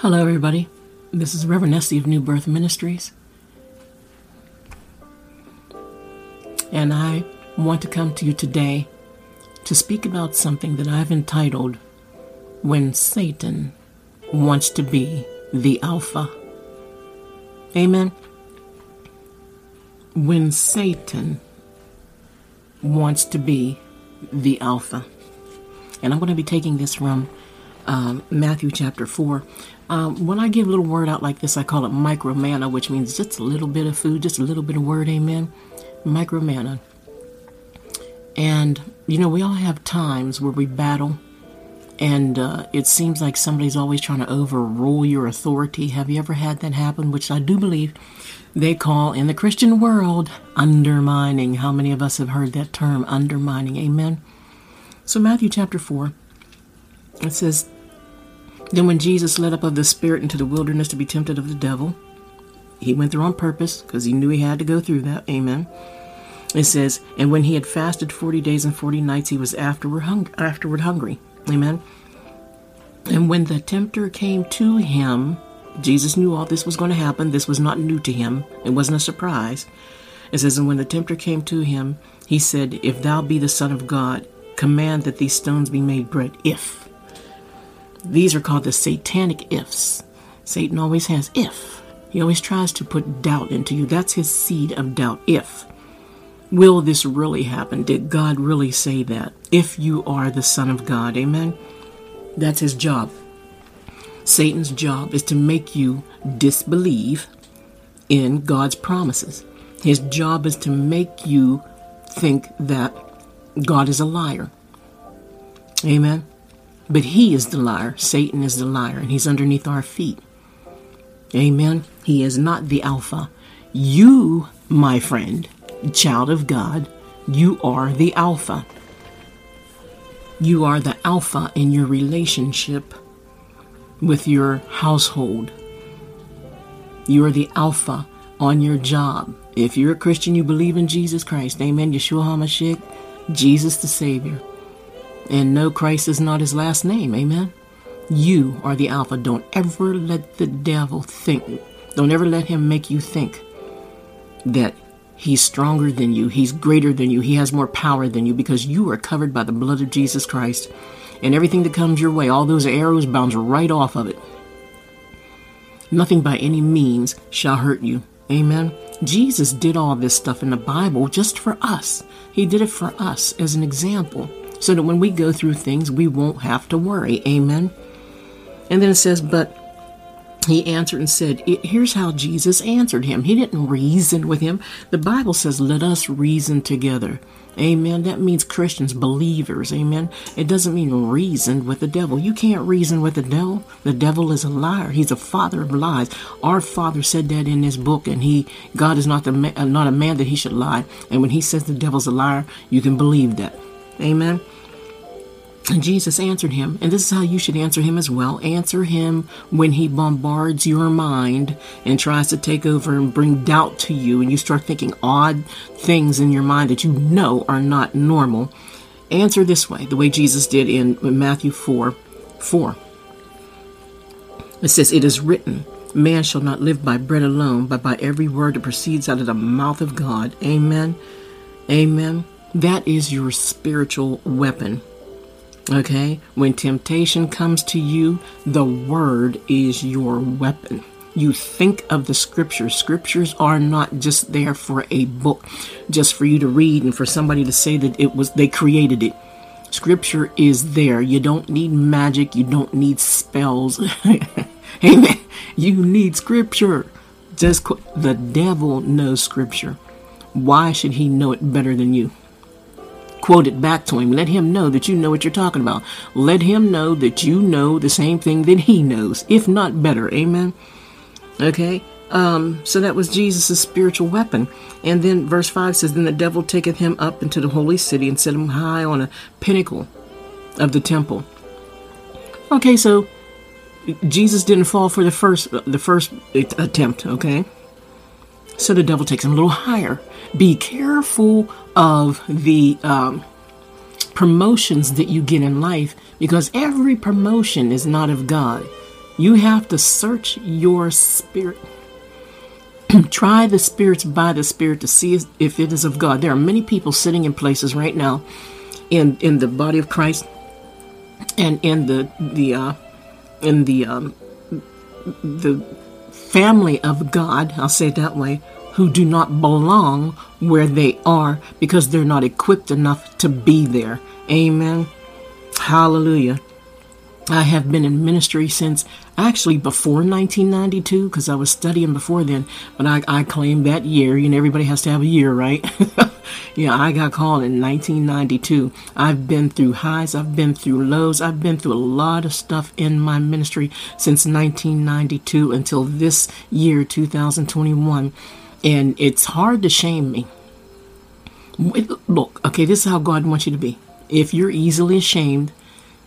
Hello, everybody. This is Reverend Nesty of New Birth Ministries. And I want to come to you today to speak about something that I've entitled, When Satan Wants to Be the Alpha. Amen. When Satan wants to be the Alpha. And I'm going to be taking this from Matthew chapter 4. When I give a little word out like this, I call it micro manna, which means just a little bit of food, just a little bit of word, amen? Micro manna. And, you know, we all have times where we battle, and it seems like somebody's always trying to overrule your authority. Have you ever had that happen? Which I do believe they call, in the Christian world, undermining. How many of us have heard that term, undermining? Amen? So Matthew chapter 4, it says, Then when Jesus led up of the Spirit into the wilderness to be tempted of the devil, he went there on purpose because he knew he had to go through that. Amen. It says, and when he had fasted 40 days and 40 nights, he was afterward hungry. Amen. And when the tempter came to him, Jesus knew all this was going to happen. This was not new to him. It wasn't a surprise. It says, and when the tempter came to him, he said, If thou be the Son of God, command that these stones be made bread. If. These are called the satanic ifs. Satan always has if. He always tries to put doubt into you. That's his seed of doubt. If. Will this really happen? Did God really say that? If you are the Son of God. Amen? That's his job. Satan's job is to make you disbelieve in God's promises. His job is to make you think that God is a liar. Amen? But he is the liar. Satan is the liar, and he's underneath our feet. Amen. He is not the Alpha. You, my friend, child of God, you are the Alpha. You are the Alpha in your relationship with your household. You are the Alpha on your job. If you're a Christian, you believe in Jesus Christ. Amen. Yeshua HaMashiach, Jesus the Savior. And no, Christ is not his last name. Amen. You are the Alpha. Don't ever let the devil think. Don't ever let him make you think that he's stronger than you. He's greater than you. He has more power than you, because you are covered by the blood of Jesus Christ. And everything that comes your way, all those arrows bounce right off of it. Nothing by any means shall hurt you. Amen. Jesus did all this stuff in the Bible just for us. He did it for us as an example, so that when we go through things, we won't have to worry. Amen. And then it says, but he answered and said, here's how Jesus answered him. He didn't reason with him. The Bible says, let us reason together. Amen. That means Christians, believers. Amen. It doesn't mean reason with the devil. You can't reason with the devil. The devil is a liar. He's a father of lies. Our Father said that in his book, and God is not a man that he should lie. And when he says the devil's a liar, you can believe that. Amen. And Jesus answered him, and this is how you should answer him as well. Answer him when he bombards your mind and tries to take over and bring doubt to you, and you start thinking odd things in your mind that you know are not normal. Answer this way, the way Jesus did in Matthew 4:4. It says, It is written, man shall not live by bread alone, but by every word that proceeds out of the mouth of God. Amen. Amen. That is your spiritual weapon. Okay? When temptation comes to you, the word is your weapon. You think of the scriptures. Scriptures are not just there for a book, just for you to read and for somebody to say that they created it. Scripture is there. You don't need magic. You don't need spells. Amen. You need scripture. The devil knows scripture. Why should he know it better than you? Quote it back to him. Let him know that you know what you're talking about. Let him know that you know the same thing that he knows, if not better. Amen. Okay. So that was Jesus' spiritual weapon. And then verse 5 says, Then the devil taketh him up into the holy city and set him high on a pinnacle of the temple. Okay, so Jesus didn't fall for the first attempt. Okay. So the devil takes him a little higher. Be careful of the promotions that you get in life, because every promotion is not of God. You have to search your spirit. Try the spirits by the Spirit to see if it is of God. There are many people sitting in places right now in the body of Christ and in the family of God, I'll say it that way, who do not belong where they are because they're not equipped enough to be there. Amen. Hallelujah. I have been in ministry since actually before 1992 because I was studying before then, but I claimed that year. You know, everybody has to have a year, right? Yeah, I got called in 1992. I've been through highs. I've been through lows. I've been through a lot of stuff in my ministry since 1992 until this year, 2021. And it's hard to shame me. Look, okay, this is how God wants you to be. If you're easily ashamed,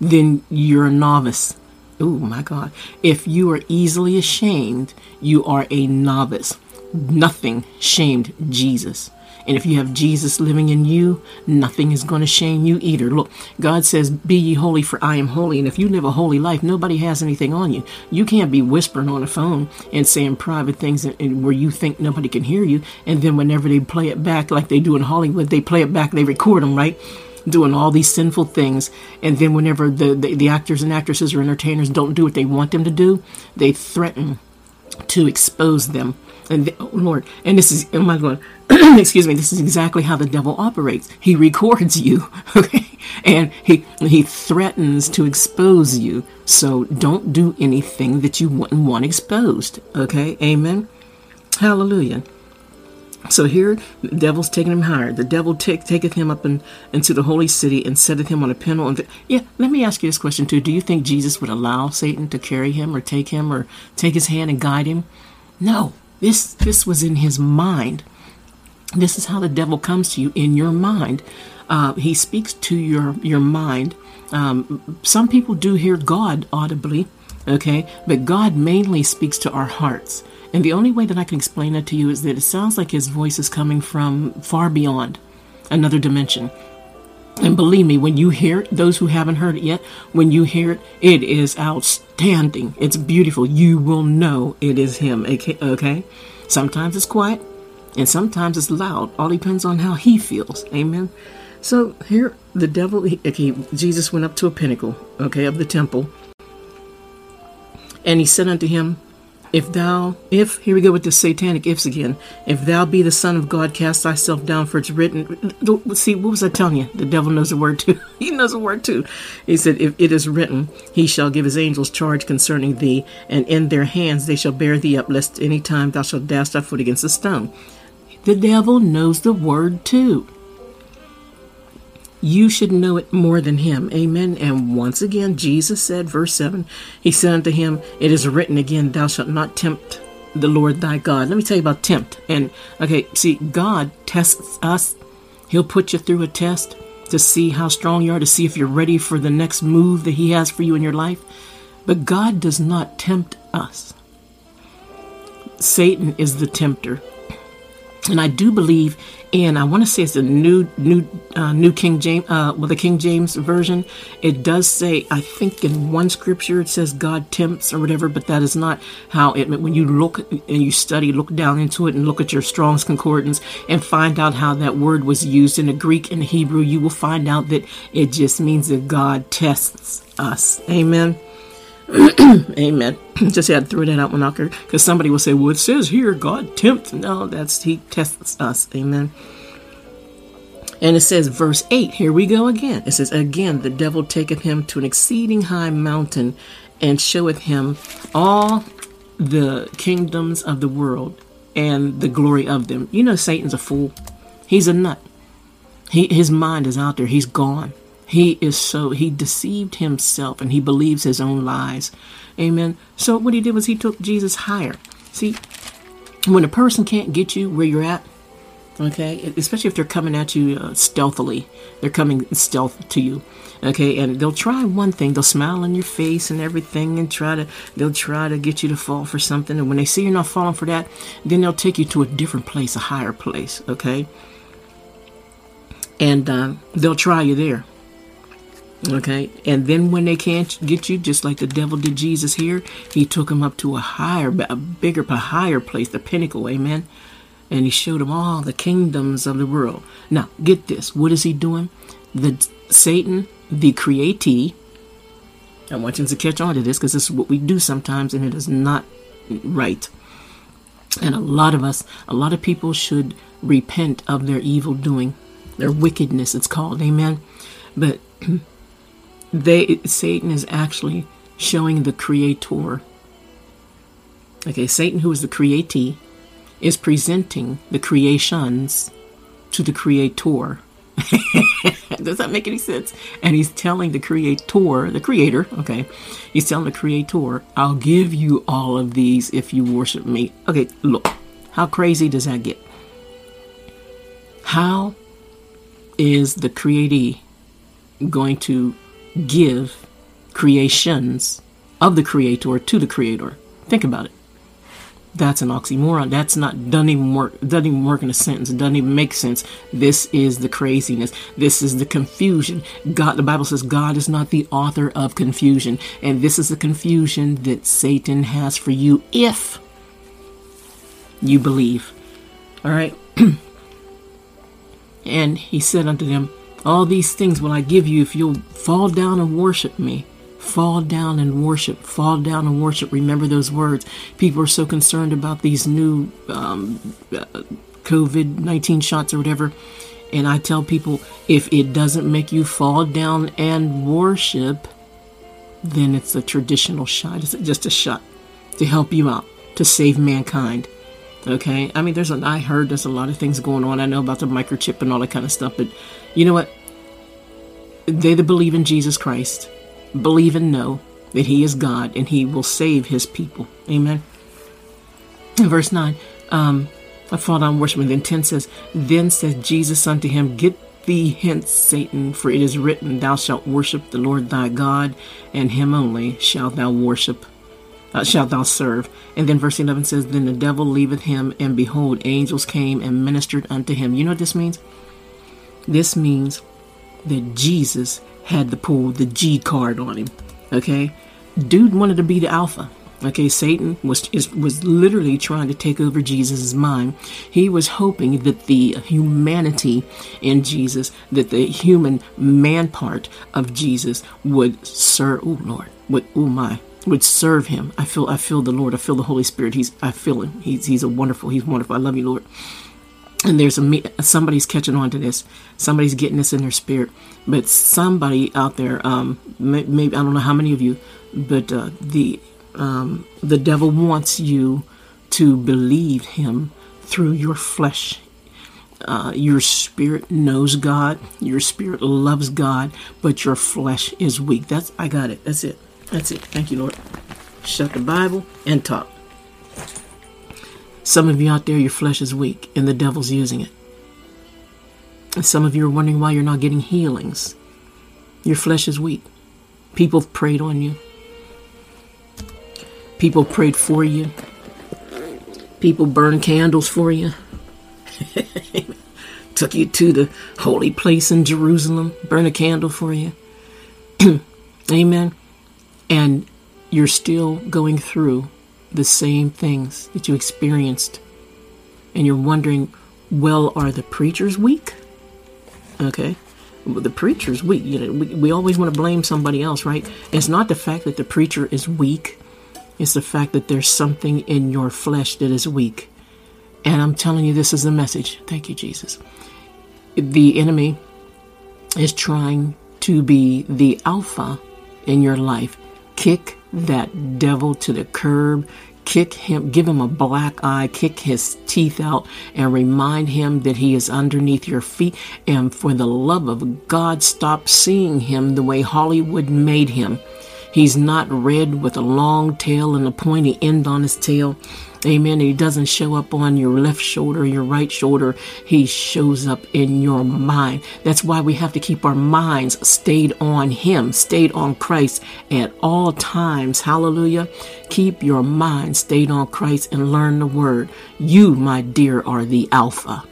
then you're a novice. Oh my God. If you are easily ashamed, you are a novice. Nothing shamed Jesus. And if you have Jesus living in you, nothing is going to shame you either. Look, God says, be ye holy for I am holy. And if you live a holy life, nobody has anything on you. You can't be whispering on the phone and saying private things where you think nobody can hear you. And then whenever they play it back like they do in Hollywood, they play it back, they record them, right? Doing all these sinful things. And then whenever the actors and actresses or entertainers don't do what they want them to do, they threaten to expose them. And oh Lord, and this is, oh my God, excuse me, this is exactly how the devil operates. He records you, okay? And he threatens to expose you. So don't do anything that you wouldn't want exposed, okay? Amen. Hallelujah. So here, the devil's taking him higher. The devil taketh him up into the holy city and setteth him on a pinnacle. Let me ask you this question, too. Do you think Jesus would allow Satan to carry him or take him or take his hand and guide him? No. This was in his mind. This is how the devil comes to you, in your mind. He speaks to your mind. Some people do hear God audibly, okay? But God mainly speaks to our hearts. And the only way that I can explain that to you is that it sounds like his voice is coming from far beyond, another dimension. And believe me, when you hear it, those who haven't heard it yet, when you hear it, it is outstanding. It's beautiful. You will know it is him, okay? Sometimes it's quiet, and sometimes it's loud. All depends on how he feels, amen? So here, the devil, Jesus went up to a pinnacle, okay, of the temple, and he said unto him, here we go with the satanic ifs again. If thou be the Son of God, cast thyself down, for it's written. See, what was I telling you? The devil knows the word too. He knows the word too. He said, if it is written, he shall give his angels charge concerning thee, and in their hands they shall bear thee up, lest any time thou shalt dash thy foot against a stone. The devil knows the word too. You should know it more than him. Amen. And once again, Jesus said, verse 7, he said unto him, it is written again, thou shalt not tempt the Lord thy God. Let me tell you about tempt. And, okay, see, God tests us. He'll put you through a test to see how strong you are, to see if you're ready for the next move that he has for you in your life. But God does not tempt us. Satan is the tempter. And I do believe, and I want to say it's the new King James, the King James version. It does say, I think in one scripture it says God tempts or whatever, but that is not how it. When you look and you study, look down into it and look at your Strong's Concordance and find out how that word was used in the Greek and the Hebrew, you will find out that it just means that God tests us. Amen. Amen. Just had to throw that out, Monaco, because somebody will say, well, it says here, God tempts. No, he tests us. Amen. And it says, verse 8, here we go again. It says, again, the devil taketh him to an exceeding high mountain and showeth him all the kingdoms of the world and the glory of them. You know, Satan's a fool. He's a nut. His mind is out there. He's gone. He deceived himself and he believes his own lies. Amen. So what he did was he took Jesus higher. See, when a person can't get you where you're at, okay, especially if they're coming at you stealthily, they're coming stealth to you. Okay, and they'll try one thing. They'll smile on your face and everything and they'll try to get you to fall for something. And when they see you're not falling for that, then they'll take you to a different place, a higher place. Okay. And they'll try you there. Okay, and then when they can't get you, just like the devil did Jesus here, he took him up to a higher place, the pinnacle, amen. And he showed him all the kingdoms of the world. Now, get this. What is he doing? Satan, the createe, I want you to catch on to this because this is what we do sometimes and it is not right. And a lot of people should repent of their evil doing, their wickedness, it's called, amen. But Satan is actually showing the creator. Okay, Satan, who is the createe, is presenting the creations to the creator. Does that make any sense? And he's telling the creator, okay, he's telling the creator, I'll give you all of these if you worship me. Okay, look, how crazy does that get? How is the createe going to give creations of the creator to the creator? Think about it. That's an oxymoron. That's not, doesn't even work in a sentence. It doesn't even make sense. This is the craziness. This is the confusion. God, the Bible says God is not the author of confusion. And this is the confusion that Satan has for you if you believe. All right. And he said unto them, all these things will I give you if you'll fall down and worship me. Fall down and worship. Fall down and worship. Remember those words. People are so concerned about these new COVID-19 shots or whatever. And I tell people, if it doesn't make you fall down and worship, then it's a traditional shot. It's just a shot to help you out, to save mankind. Okay? I mean, I heard there's a lot of things going on. I know about the microchip and all that kind of stuff. But you know what? They that believe in Jesus Christ believe and know that he is God and he will save his people. Amen. In verse 9, I fall down worshiping. Then 10 says, Then said Jesus unto him, Get thee hence, Satan, for it is written, Thou shalt worship the Lord thy God, and him only shalt thou worship. Shalt thou serve. And then verse 11 says, Then the devil leaveth him, and behold, angels came and ministered unto him. You know what this means? This means that Jesus had to pull the G card on him. Okay? Dude wanted to be the alpha. Okay? Satan was literally trying to take over Jesus' mind. He was hoping that the humanity in Jesus, that the human man part of Jesus would serve, would serve him. I feel the Lord. I feel the Holy Spirit. I feel him. He's wonderful. I love you, Lord. And there's somebody's catching on to this. Somebody's getting this in their spirit. But somebody out there, maybe, I don't know how many of you, but the devil wants you to believe him through your flesh. Your spirit knows God. Your spirit loves God, but your flesh is weak. I got it. That's it. Thank you, Lord. Shut the Bible and talk. Some of you out there, your flesh is weak, and the devil's using it. And some of you are wondering why you're not getting healings. Your flesh is weak. People have prayed on you. People prayed for you. People burned candles for you. Took you to the holy place in Jerusalem, burned a candle for you. Amen. And you're still going through the same things that you experienced. And you're wondering, well, are the preachers weak? Okay. Well, the preacher's weak. You know, we always want to blame somebody else, right? It's not the fact that the preacher is weak. It's the fact that there's something in your flesh that is weak. And I'm telling you, this is the message. Thank you, Jesus. The enemy is trying to be the alpha in your life. Kick that devil to the curb. Kick him, give him a black eye, kick his teeth out, and remind him that he is underneath your feet. And for the love of God, stop seeing him the way Hollywood made him. He's not red with a long tail and a pointy end on his tail. Amen. He doesn't show up on your left shoulder, your right shoulder. He shows up in your mind. That's why we have to keep our minds stayed on him, stayed on Christ at all times. Hallelujah. Keep your mind stayed on Christ and learn the word. You, my dear, are the Alpha.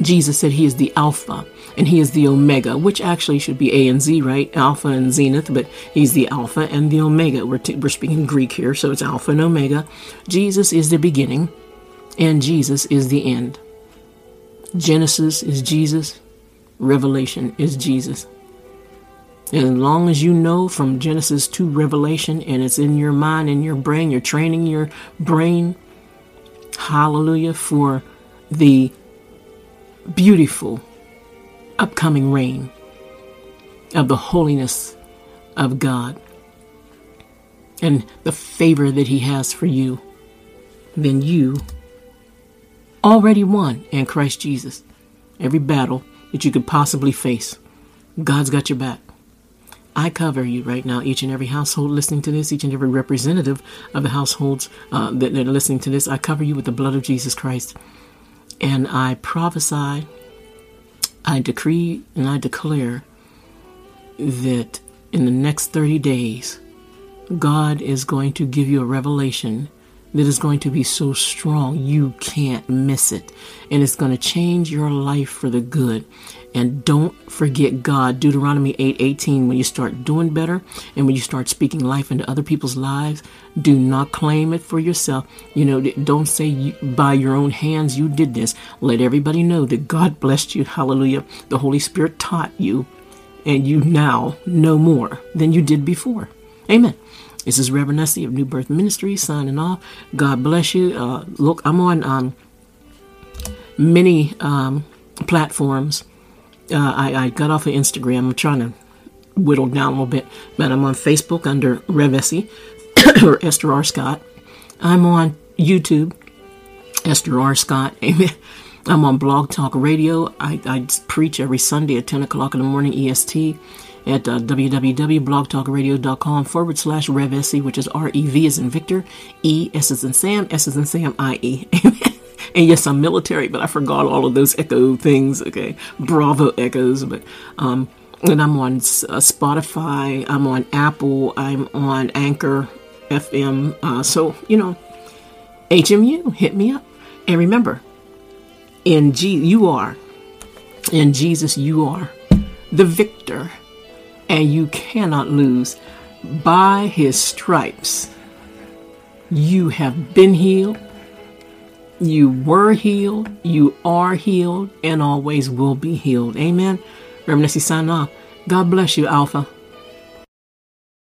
Jesus said he is the Alpha and he is the Omega, which actually should be A and Z, right? Alpha and Zenith, but he's the Alpha and the Omega. We're speaking Greek here, so it's Alpha and Omega. Jesus is the beginning and Jesus is the end. Genesis is Jesus. Revelation is Jesus. And as long as you know from Genesis to Revelation and it's in your mind, in your brain, you're training your brain, hallelujah, for the beautiful upcoming reign of the holiness of God and the favor that he has for you, then you already won in Christ Jesus. Every battle that you could possibly face, God's got your back. I cover you right now, each and every household listening to this, each and every representative of the households that are listening to this. I cover you with the blood of Jesus Christ. And I prophesy, I decree, and I declare that in the next 30 days, God is going to give you a revelation that is going to be so strong you can't miss it. And it's going to change your life for the good. And don't forget God. Deuteronomy 8:18. When you start doing better and when you start speaking life into other people's lives, do not claim it for yourself. You know, don't say by your own hands you did this. Let everybody know that God blessed you. Hallelujah. The Holy Spirit taught you and you now know more than you did before. Amen. This is Reverend Nesty of New Birth Ministries signing off. God bless you. Look, I'm on many platforms. I got off of Instagram. I'm trying to whittle down a little bit. But I'm on Facebook under Rev Essie or Esther R. Scott. I'm on YouTube, Esther R. Scott. Amen. I'm on Blog Talk Radio. I preach every Sunday at 10 o'clock in the morning EST. At www.blogtalkradio.com/RevSE, which is R-E-V as in Victor, E, S as in Sam, I-E. And yes, I'm military, but I forgot all of those echo things, okay? Bravo echoes. But and I'm on Spotify, I'm on Apple, I'm on Anchor FM. So, you know, HMU, hit me up. And remember, in Jesus you are the victor. And you cannot lose. By his stripes, you have been healed. You were healed. You are healed and always will be healed. Amen. Reverend Nesty signing off. God bless you, Alpha.